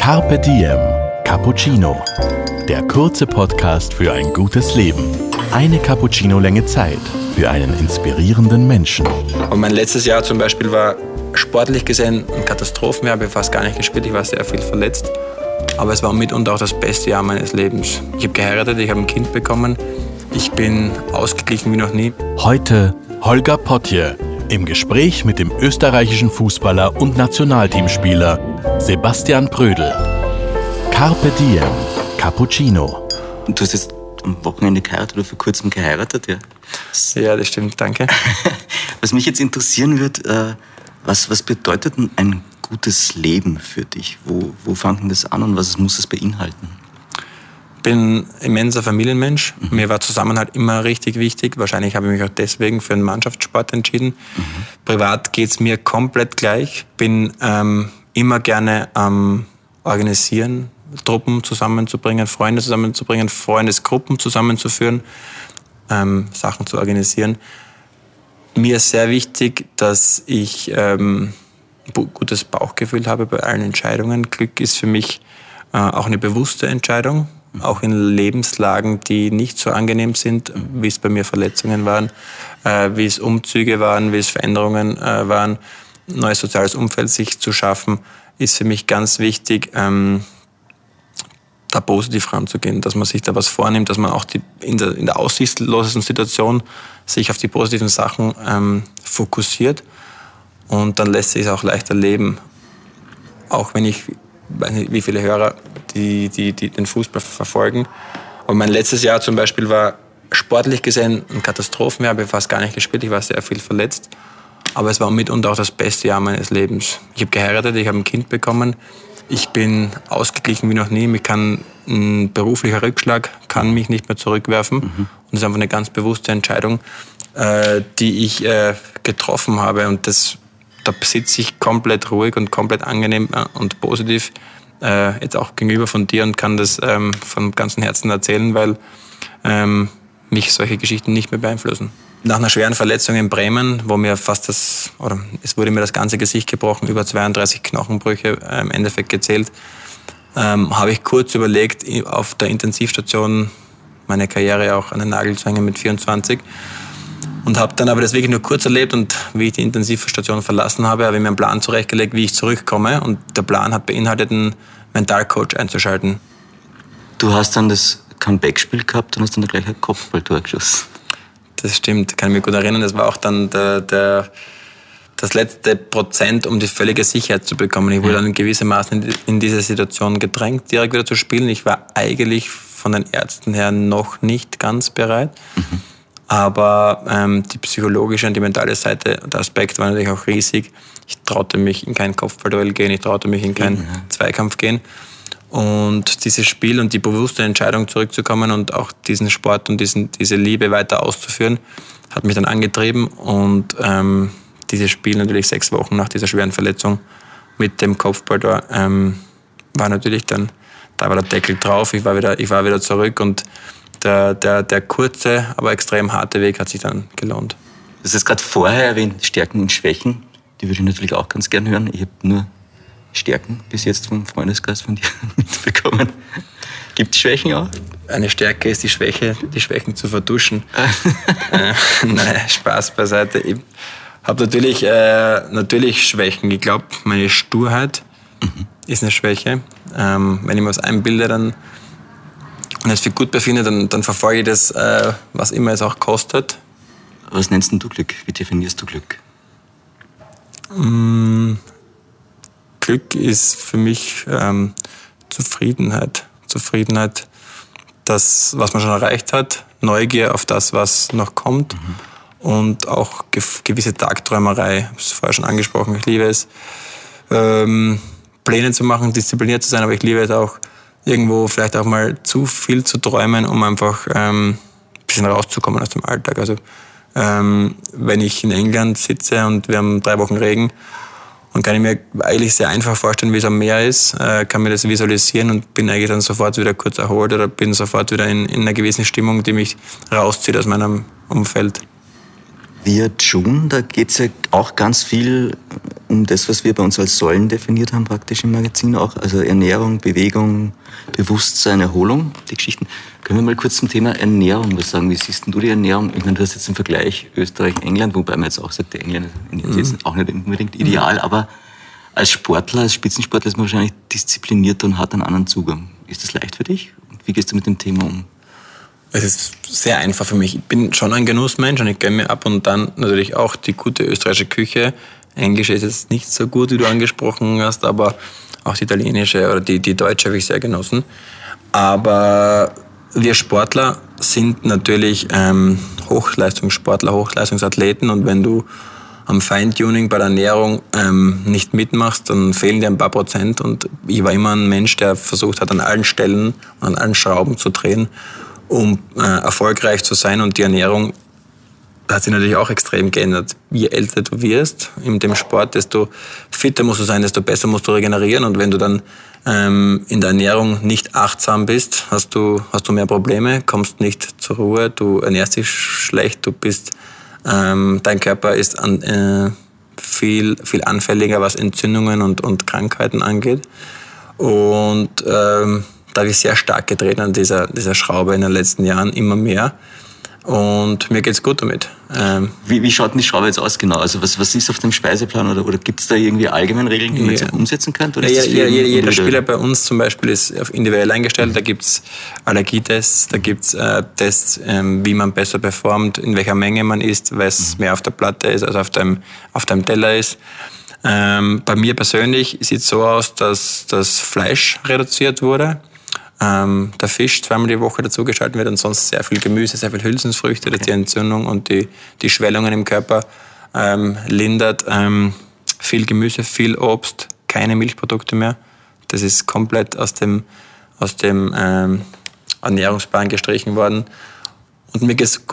Carpe Diem, Cappuccino. Der kurze Podcast für ein gutes Leben. Eine Cappuccino-Länge Zeit für einen inspirierenden Menschen. Und mein letztes Jahr zum Beispiel war sportlich gesehen eine Katastrophe. Ich habe fast gar nicht gespielt, ich war sehr viel verletzt. Aber es war mitunter auch das beste Jahr meines Lebens. Ich habe geheiratet, ich habe ein Kind bekommen. Ich bin ausgeglichen wie noch nie. Heute Holger Potje im Gespräch mit dem österreichischen Fußballer und Nationalteamspieler Sebastian Prödl. Carpe Diem, Cappuccino. Und du hast jetzt am Wochenende geheiratet oder vor kurzem geheiratet, ja? Ja, das stimmt, danke. Was mich jetzt interessieren wird, was bedeutet denn ein gutes Leben für dich? Wo fängt denn das an und was muss es beinhalten? Ich bin ein immenser Familienmensch. Mhm. Mir war Zusammenhalt immer richtig wichtig. Wahrscheinlich habe ich mich auch deswegen für einen Mannschaftssport entschieden. Mhm. Privat geht es mir komplett gleich. Bin immer gerne am Organisieren, Truppen zusammenzubringen, Freunde zusammenzubringen, Freundesgruppen zusammenzuführen, Sachen zu organisieren. Mir ist sehr wichtig, dass ich ein gutes Bauchgefühl habe bei allen Entscheidungen. Glück ist für mich auch eine bewusste Entscheidung. Auch in Lebenslagen, die nicht so angenehm sind, wie es bei mir Verletzungen waren, wie es Umzüge waren, wie es Veränderungen waren. Ein neues soziales Umfeld sich zu schaffen, ist für mich ganz wichtig, da positiv ranzugehen, dass man sich da was vornimmt, dass man auch in der aussichtslosesten Situation sich auf die positiven Sachen fokussiert und dann lässt sich es auch leichter leben. Auch wenn ich weiß nicht, wie viele Hörer die den Fußball verfolgen. Aber mein letztes Jahr zum Beispiel war sportlich gesehen eine Katastrophe. Ich habe fast gar nicht gespielt, ich war sehr viel verletzt. Aber es war mitunter auch das beste Jahr meines Lebens. Ich habe geheiratet, ich habe ein Kind bekommen. Ich bin ausgeglichen wie noch nie. Ein beruflicher Rückschlag kann mich nicht mehr zurückwerfen. Mhm. Und das ist einfach eine ganz bewusste Entscheidung, die ich getroffen habe. Und da sitze ich komplett ruhig und komplett angenehm und positiv jetzt auch gegenüber von dir und kann das von ganzem Herzen erzählen, weil mich solche Geschichten nicht mehr beeinflussen. Nach einer schweren Verletzung in Bremen, wo mir es wurde mir das ganze Gesicht gebrochen, über 32 Knochenbrüche im Endeffekt gezählt, habe ich kurz überlegt, auf der Intensivstation meine Karriere auch an den Nagel zu hängen mit 24. Und habe dann aber das wirklich nur kurz erlebt und wie ich die Intensivstation verlassen habe, habe ich mir einen Plan zurechtgelegt, wie ich zurückkomme. Und der Plan hat beinhaltet, einen Mentalcoach einzuschalten. Du hast dann das Comeback-Spiel gehabt und hast dann gleich ein Kopfballtor geschossen. Das stimmt, kann ich mich gut erinnern. Das war auch dann das letzte Prozent, um die völlige Sicherheit zu bekommen. Ich wurde dann gewissermaßen in diese Situation gedrängt, direkt wieder zu spielen. Ich war eigentlich von den Ärzten her noch nicht ganz bereit. Mhm. Aber die psychologische und die mentale Seite, der Aspekt war natürlich auch riesig. Ich traute mich in kein Kopfballduell gehen, ich traute mich in keinen Zweikampf gehen. Und dieses Spiel und die bewusste Entscheidung zurückzukommen und auch diesen Sport und diese Liebe weiter auszuführen, hat mich dann angetrieben. Und dieses Spiel natürlich 6 Wochen nach dieser schweren Verletzung mit dem Kopfballduell war natürlich dann, da war der Deckel drauf, ich war wieder zurück und der kurze, aber extrem harte Weg hat sich dann gelohnt. Das ist gerade vorher erwähnt, Stärken und Schwächen. Die würde ich natürlich auch ganz gern hören. Ich habe nur Stärken bis jetzt vom Freundeskreis von dir mitbekommen. Gibt es Schwächen auch? Eine Stärke ist die Schwäche, die Schwächen zu vertuschen. Nein, Spaß beiseite. Ich habe natürlich Schwächen. Ich glaube, meine Sturheit ist eine Schwäche. Wenn ich mir was einbilde, dann und es für gut befinde, dann verfolge ich das, was immer es auch kostet. Was nennst denn du Glück? Wie definierst du Glück? Glück ist für mich Zufriedenheit. Zufriedenheit, das, was man schon erreicht hat, Neugier auf das, was noch kommt und auch gewisse Tagträumerei. Ich habe es vorher schon angesprochen, ich liebe es, Pläne zu machen, diszipliniert zu sein, aber ich liebe es auch, irgendwo vielleicht auch mal zu viel zu träumen, um einfach ein bisschen rauszukommen aus dem Alltag. Also wenn ich in England sitze und wir haben 3 Wochen Regen, dann kann ich mir eigentlich sehr einfach vorstellen, wie es am Meer ist, kann mir das visualisieren und bin eigentlich dann sofort wieder kurz erholt oder bin sofort wieder in einer gewissen Stimmung, die mich rauszieht aus meinem Umfeld. wird schon. Da geht es ja auch ganz viel um das, was wir bei uns als Säulen definiert haben, praktisch im Magazin auch. Also Ernährung, Bewegung, Bewusstsein, Erholung, die Geschichten. Können wir mal kurz zum Thema Ernährung was sagen? Wie siehst denn du die Ernährung? Ich meine, du hast jetzt einen Vergleich Österreich-England, wobei man jetzt auch sagt, die Engländer sind jetzt auch nicht unbedingt ideal, aber als Sportler, als Spitzensportler ist man wahrscheinlich disziplinierter und hat einen anderen Zugang. Ist das leicht für dich? Und wie gehst du mit dem Thema um? Es ist sehr einfach für mich. Ich bin schon ein Genussmensch und ich gönne mir ab und dann natürlich auch die gute österreichische Küche. Englisch ist jetzt nicht so gut, wie du angesprochen hast, aber auch die italienische oder die deutsche habe ich sehr genossen. Aber wir Sportler sind natürlich Hochleistungssportler, Hochleistungsathleten und wenn du am Feintuning bei der Ernährung nicht mitmachst, dann fehlen dir ein paar Prozent und ich war immer ein Mensch, der versucht hat, an allen Stellen und an allen Schrauben zu drehen, um erfolgreich zu sein und die Ernährung hat sich natürlich auch extrem geändert. Je älter du wirst in dem Sport, desto fitter musst du sein, desto besser musst du regenerieren und wenn du dann in der Ernährung nicht achtsam bist, hast du mehr Probleme, kommst nicht zur Ruhe, du ernährst dich schlecht, du bist dein Körper ist viel anfälliger, was Entzündungen und Krankheiten angeht und da habe ich sehr stark gedreht an dieser Schraube in den letzten Jahren, immer mehr. Und mir geht's gut damit. Wie schaut denn die Schraube jetzt aus genau? Also was ist auf dem Speiseplan oder gibt es da irgendwie allgemeine Regeln, die man jetzt umsetzen kann? Oder jeder Spieler bei uns zum Beispiel ist auf individuell eingestellt. Da gibt es Allergietests, da gibt es Tests, wie man besser performt, in welcher Menge man isst, was mehr auf der Platte ist als auf dem Teller ist. Bei mir persönlich sieht es so aus, dass das Fleisch reduziert wurde. Der Fisch zweimal die Woche dazugeschaltet wird und sonst sehr viel Gemüse, sehr viel Hülsenfrüchte, dass die Entzündung und die Schwellungen im Körper lindert. Viel Gemüse, viel Obst, keine Milchprodukte mehr. Das ist komplett aus dem Ernährungsplan gestrichen worden. Und mir geht's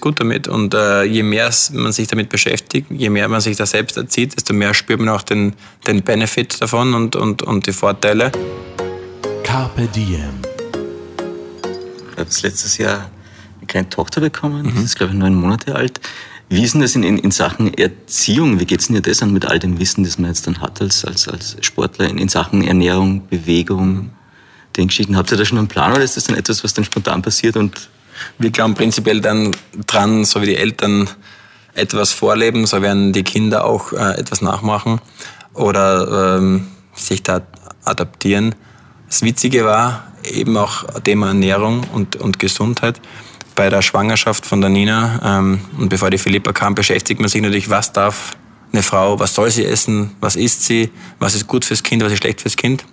gut damit. Und je mehr man sich damit beschäftigt, je mehr man sich da selbst erzieht, desto mehr spürt man auch den Benefit davon und die Vorteile. Carpe Diem. Ich habe letztes Jahr eine kleine Tochter bekommen, die ist, glaube ich, 9 Monate alt. Wie ist denn das in Sachen Erziehung? Wie geht es denn dir das an mit all dem Wissen, das man jetzt dann hat als Sportler in Sachen Ernährung, Bewegung, den Geschichten? Habt ihr da schon einen Plan oder ist das dann etwas, was dann spontan passiert? Und wir glauben prinzipiell dann dran, so wie die Eltern etwas vorleben, so werden die Kinder auch etwas nachmachen oder sich da adaptieren. Das Witzige war eben auch Thema Ernährung und Gesundheit. Bei der Schwangerschaft von der Nina und bevor die Philippa kam, beschäftigt man sich natürlich, was darf eine Frau, was soll sie essen, was isst sie, was ist gut fürs Kind, was ist schlecht fürs Kind.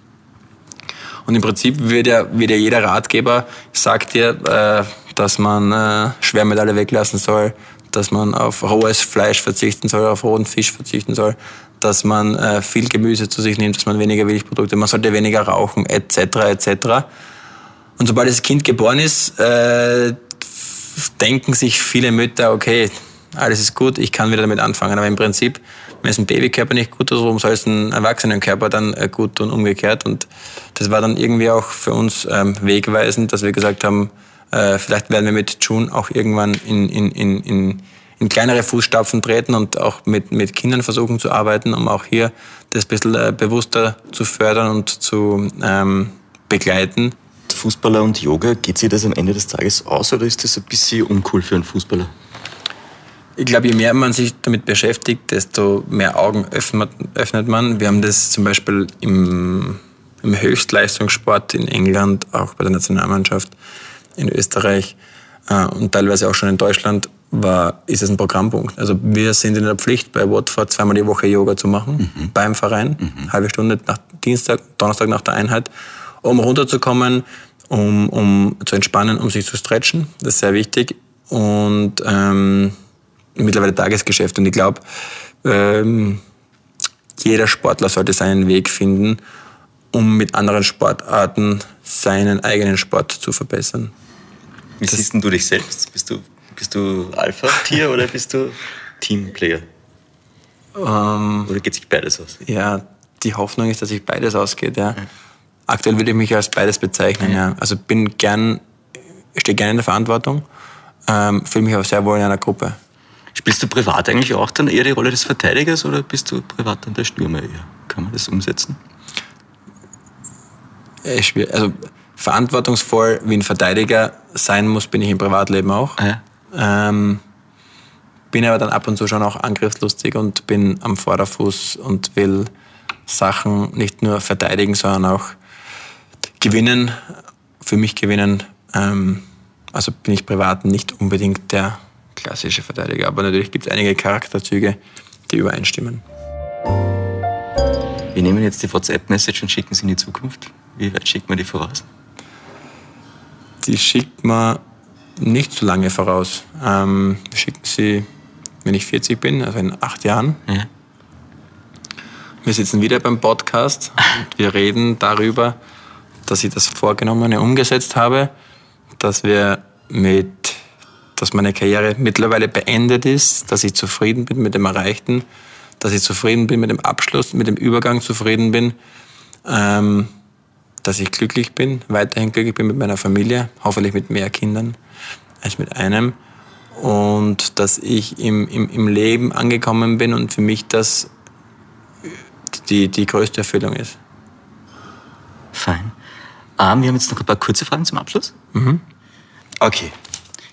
Und im Prinzip wird ja jeder Ratgeber sagt dir, dass man Schwermetalle weglassen soll, dass man auf rohes Fleisch verzichten soll, auf rohen Fisch verzichten soll, dass man viel Gemüse zu sich nimmt, dass man weniger Milchprodukte, man sollte weniger rauchen, etc., etc. Und sobald das Kind geboren ist, denken sich viele Mütter, okay, alles ist gut, ich kann wieder damit anfangen. Aber im Prinzip, wenn es einem Babykörper nicht gut tut, warum soll es einem Erwachsenenkörper dann gut tun, umgekehrt? Und das war dann irgendwie auch für uns wegweisend, dass wir gesagt haben, vielleicht werden wir mit June auch irgendwann in kleinere Fußstapfen treten und auch mit Kindern versuchen zu arbeiten, um auch hier das ein bisschen bewusster zu fördern und zu begleiten. Fußballer und Yoga, geht sich das am Ende des Tages aus oder ist das ein bisschen uncool für einen Fußballer? Ich glaube, je mehr man sich damit beschäftigt, desto mehr Augen öffnet man. Wir haben das zum Beispiel im Höchstleistungssport in England, auch bei der Nationalmannschaft in Österreich und teilweise auch schon in Deutschland, ist es ein Programmpunkt. Also wir sind in der Pflicht, bei Watford zweimal die Woche Yoga zu machen, beim Verein, halbe Stunde nach Dienstag, Donnerstag nach der Einheit, um runterzukommen, um zu entspannen, um sich zu stretchen. Das ist sehr wichtig und mittlerweile Tagesgeschäft. Und ich glaube, jeder Sportler sollte seinen Weg finden, um mit anderen Sportarten seinen eigenen Sport zu verbessern. Wie siehst du dich selbst? Bist du Alpha-Tier oder bist du Teamplayer? Oder geht sich beides aus? Ja, die Hoffnung ist, dass sich beides ausgeht. Ja. Aktuell würde ich mich als beides bezeichnen. Ja. Also stehe gerne in der Verantwortung, fühle mich aber sehr wohl in einer Gruppe. Spielst du privat eigentlich auch dann eher die Rolle des Verteidigers oder bist du privat dann der Stürmer eher? Kann man das umsetzen? Also verantwortungsvoll wie ein Verteidiger sein muss, bin ich im Privatleben auch. Ah, ja. Bin aber dann ab und zu schon auch angriffslustig und bin am Vorderfuß und will Sachen nicht nur verteidigen, sondern auch gewinnen, für mich gewinnen. Also bin ich privat nicht unbedingt der klassische Verteidiger, aber natürlich gibt es einige Charakterzüge, die übereinstimmen. Wir nehmen jetzt die WhatsApp-Message und schicken sie in die Zukunft. Wie weit schickt man die voraus? Die schickt man nicht so lange voraus. Wir schicken sie, wenn ich 40 bin, also in 8 Jahren. Ja. Wir sitzen wieder beim Podcast und wir reden darüber, dass ich das Vorgenommene umgesetzt habe, dass meine Karriere mittlerweile beendet ist, dass ich zufrieden bin mit dem Erreichten, dass ich zufrieden bin mit dem Abschluss, mit dem Übergang zufrieden bin, dass ich glücklich bin, weiterhin glücklich bin mit meiner Familie, hoffentlich mit mehr Kindern als mit einem, und dass ich im Leben angekommen bin und für mich das die größte Erfüllung ist. Fein. Wir haben jetzt noch ein paar kurze Fragen zum Abschluss. Mhm. Okay.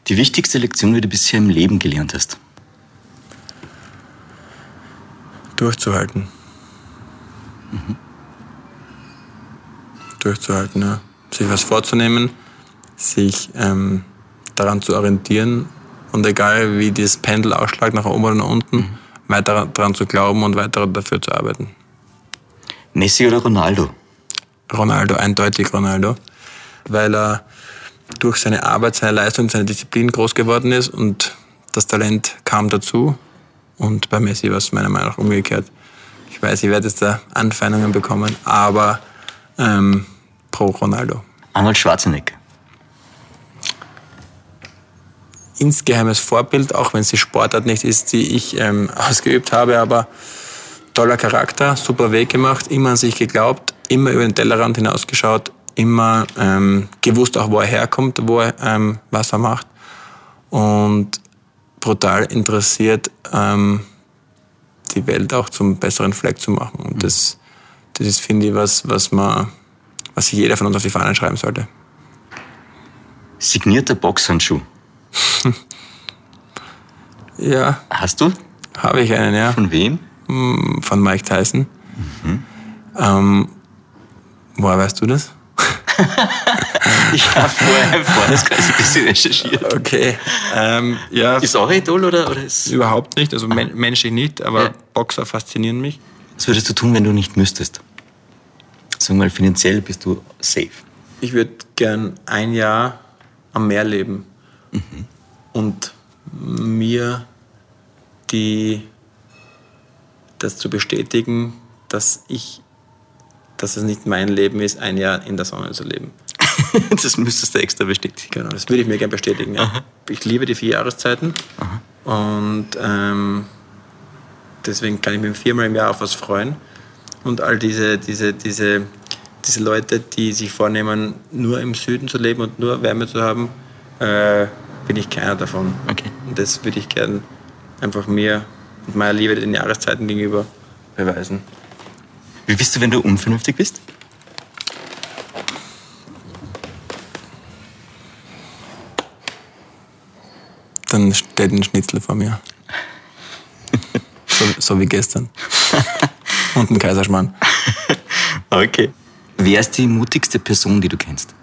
Die wichtigste Lektion, die du bisher im Leben gelernt hast? Durchzuhalten. Mhm. Durchzuhalten, ja. Sich was vorzunehmen, sich daran zu orientieren und egal wie das Pendel ausschlägt nach oben oder unten, weiter daran zu glauben und weiter dafür zu arbeiten. Messi oder Ronaldo? Ronaldo, eindeutig Ronaldo, weil er durch seine Arbeit, seine Leistung, seine Disziplin groß geworden ist und das Talent kam dazu. Und bei Messi war es meiner Meinung nach umgekehrt. Ich weiß, ich werde jetzt da Anfeindungen bekommen, aber pro Ronaldo. Arnold Schwarzenegger. Insgeheimes Vorbild, auch wenn es die Sportart nicht ist, die ich ausgeübt habe, aber toller Charakter, super Weg gemacht, immer an sich geglaubt, immer über den Tellerrand hinausgeschaut, immer gewusst auch, wo er herkommt, was er macht und brutal interessiert, die Welt auch zum besseren Fleck zu machen. Und das ist, finde ich, was sich jeder von uns auf die Fahne schreiben sollte. Signierter Boxhandschuh. Ja. Hast du? Habe ich einen, ja. Von wem? Von Mike Tyson. Mhm. Woher weißt du das? Ich habe vorher das quasi ein bisschen recherchiert. Okay. Ja. Ist auch Idol oder ist... Überhaupt nicht, also menschlich nicht, aber ja. Boxer faszinieren mich. Was würdest du tun, wenn du nicht müsstest? Sag mal, finanziell bist du safe. Ich würde gern 1 Jahr am Meer leben und mir das zu bestätigen, dass es nicht mein Leben ist, 1 Jahr in der Sonne zu leben. Das müsstest du extra bestätigen. Genau, das würde ich mir gerne bestätigen. Ja. Ich liebe die 4 Jahreszeiten. Aha. Und deswegen kann ich mich 4-mal im Jahr auf was freuen. Und all diese Leute, die sich vornehmen, nur im Süden zu leben und nur Wärme zu haben, bin ich keiner davon. Okay. Und das würde ich gerne einfach mir und meiner Liebe den Jahreszeiten gegenüber beweisen. Wie bist du, wenn du unvernünftig bist? Dann steht ein Schnitzel vor mir. So wie gestern. Und ein Kaiserschmarrn. Okay. Wer ist die mutigste Person, die du kennst?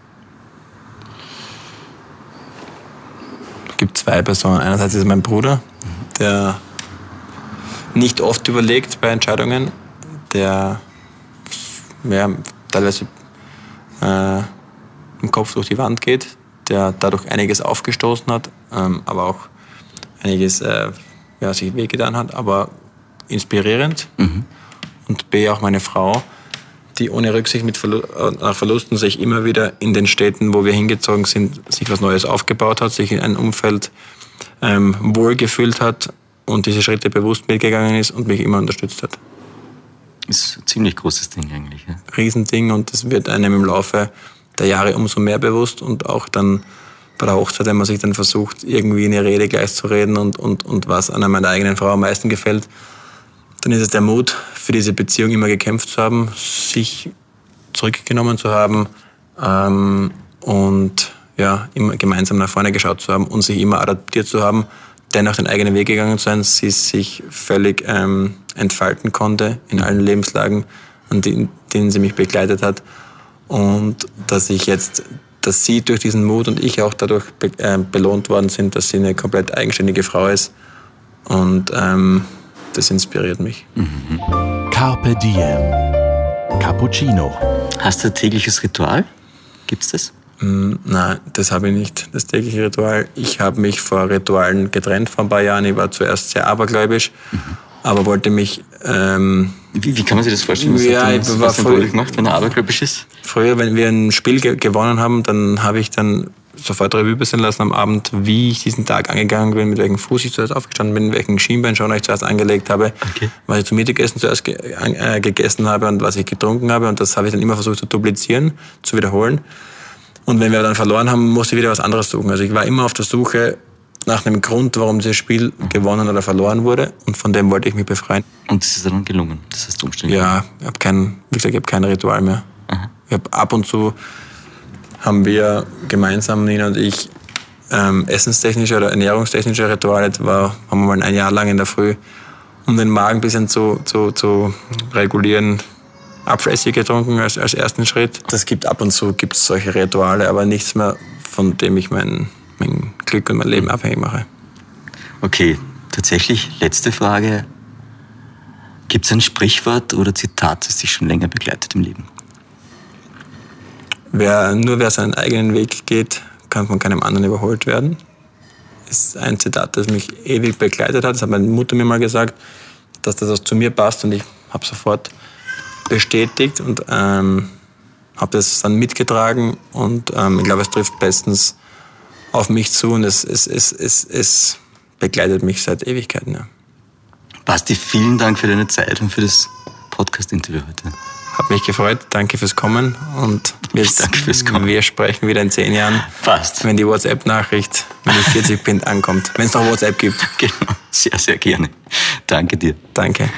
Es gibt 2 Personen. Einerseits ist mein Bruder, der nicht oft überlegt bei Entscheidungen, der teilweise im Kopf durch die Wand geht, der dadurch einiges aufgestoßen hat, aber auch einiges sich wehgetan hat, aber inspirierend. Und B, auch meine Frau, die ohne Rücksicht nach Verlusten sich immer wieder in den Städten, wo wir hingezogen sind, sich was Neues aufgebaut hat, sich in ein Umfeld wohlgefühlt hat und diese Schritte bewusst mitgegangen ist und mich immer unterstützt hat. Ist ein ziemlich großes Ding eigentlich. Ja? Riesending, und das wird einem im Laufe der Jahre umso mehr bewusst und auch dann bei der Hochzeit, wenn man sich dann versucht, irgendwie eine Rede gleich zu reden und was einem meiner eigenen Frau am meisten gefällt, dann ist es der Mut, für diese Beziehung immer gekämpft zu haben, sich zurückgenommen zu haben und ja, immer gemeinsam nach vorne geschaut zu haben und sich immer adaptiert zu haben, dennoch den eigenen Weg gegangen zu sein, sie sich völlig entfalten konnte in allen Lebenslagen, an denen sie mich begleitet hat. Und dass sie durch diesen Mut und ich auch dadurch belohnt worden sind, dass sie eine komplett eigenständige Frau ist. Und das inspiriert mich. Mhm. Carpe Diem. Cappuccino. Hast du ein tägliches Ritual? Gibt's das? Nein, das habe ich nicht, das tägliche Ritual. Ich habe mich vor Ritualen getrennt vor ein paar Jahren. Ich war zuerst sehr abergläubisch, aber wollte mich... Wie kann man sich das vorstellen? Was ja, hat denn Sebastian gemacht, wenn er abergläubisch ist? Früher, wenn wir ein Spiel gewonnen haben, dann habe ich dann sofort Revue passieren lassen am Abend, wie ich diesen Tag angegangen bin, mit welchem Fuß ich zuerst aufgestanden bin, welchen Schienbeinschoner ich zuerst angelegt habe, okay, was ich zum Mittagessen zuerst gegessen habe und was ich getrunken habe. Und das habe ich dann immer versucht zu duplizieren, zu wiederholen. Und wenn wir dann verloren haben, musste ich wieder was anderes suchen. Also ich war immer auf der Suche nach einem Grund, warum dieses Spiel gewonnen oder verloren wurde. Und von dem wollte ich mich befreien. Und das ist dann gelungen? Das heißt umständlich? Ja, ich habe kein Ritual mehr. Ab und zu haben wir gemeinsam, Nina und ich, essenstechnische oder ernährungstechnische Rituale. Da haben wir mal ein Jahr lang in der Früh, um den Magen ein bisschen zu regulieren, Apfelessig getrunken als ersten Schritt. Das gibt ab und zu gibt's solche Rituale, aber nichts mehr, von dem ich mein Glück und mein Leben abhängig mache. Okay, tatsächlich letzte Frage. Gibt es ein Sprichwort oder Zitat, das dich schon länger begleitet im Leben? Wer seinen eigenen Weg geht, kann von keinem anderen überholt werden. Ist ein Zitat, das mich ewig begleitet hat. Das hat meine Mutter mir mal gesagt, dass das auch zu mir passt, und ich habe sofort bestätigt und habe das dann mitgetragen, und ich glaube, es trifft bestens auf mich zu, und es begleitet mich seit Ewigkeiten. Ja. Basti, vielen Dank für deine Zeit und für das Podcast-Interview heute. Hat mich gefreut, danke fürs Kommen, und wir sprechen wieder in 10 Jahren, passt, wenn die WhatsApp-Nachricht, wenn ich 40 bin, ankommt, wenn es noch WhatsApp gibt. Genau, sehr, sehr gerne. Danke dir. Danke.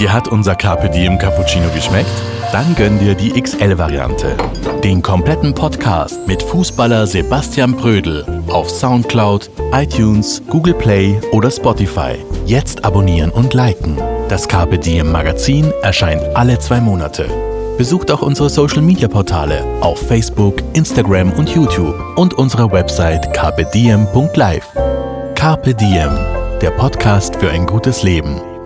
Dir hat unser Carpe Diem Cappuccino geschmeckt? Dann gönn dir die XL-Variante. Den kompletten Podcast mit Fußballer Sebastian Prödl auf Soundcloud, iTunes, Google Play oder Spotify. Jetzt abonnieren und liken. Das Carpe Diem Magazin erscheint alle 2 Monate. Besucht auch unsere Social-Media-Portale auf Facebook, Instagram und YouTube und unsere Website carpediem.live. Carpe Diem, der Podcast für ein gutes Leben.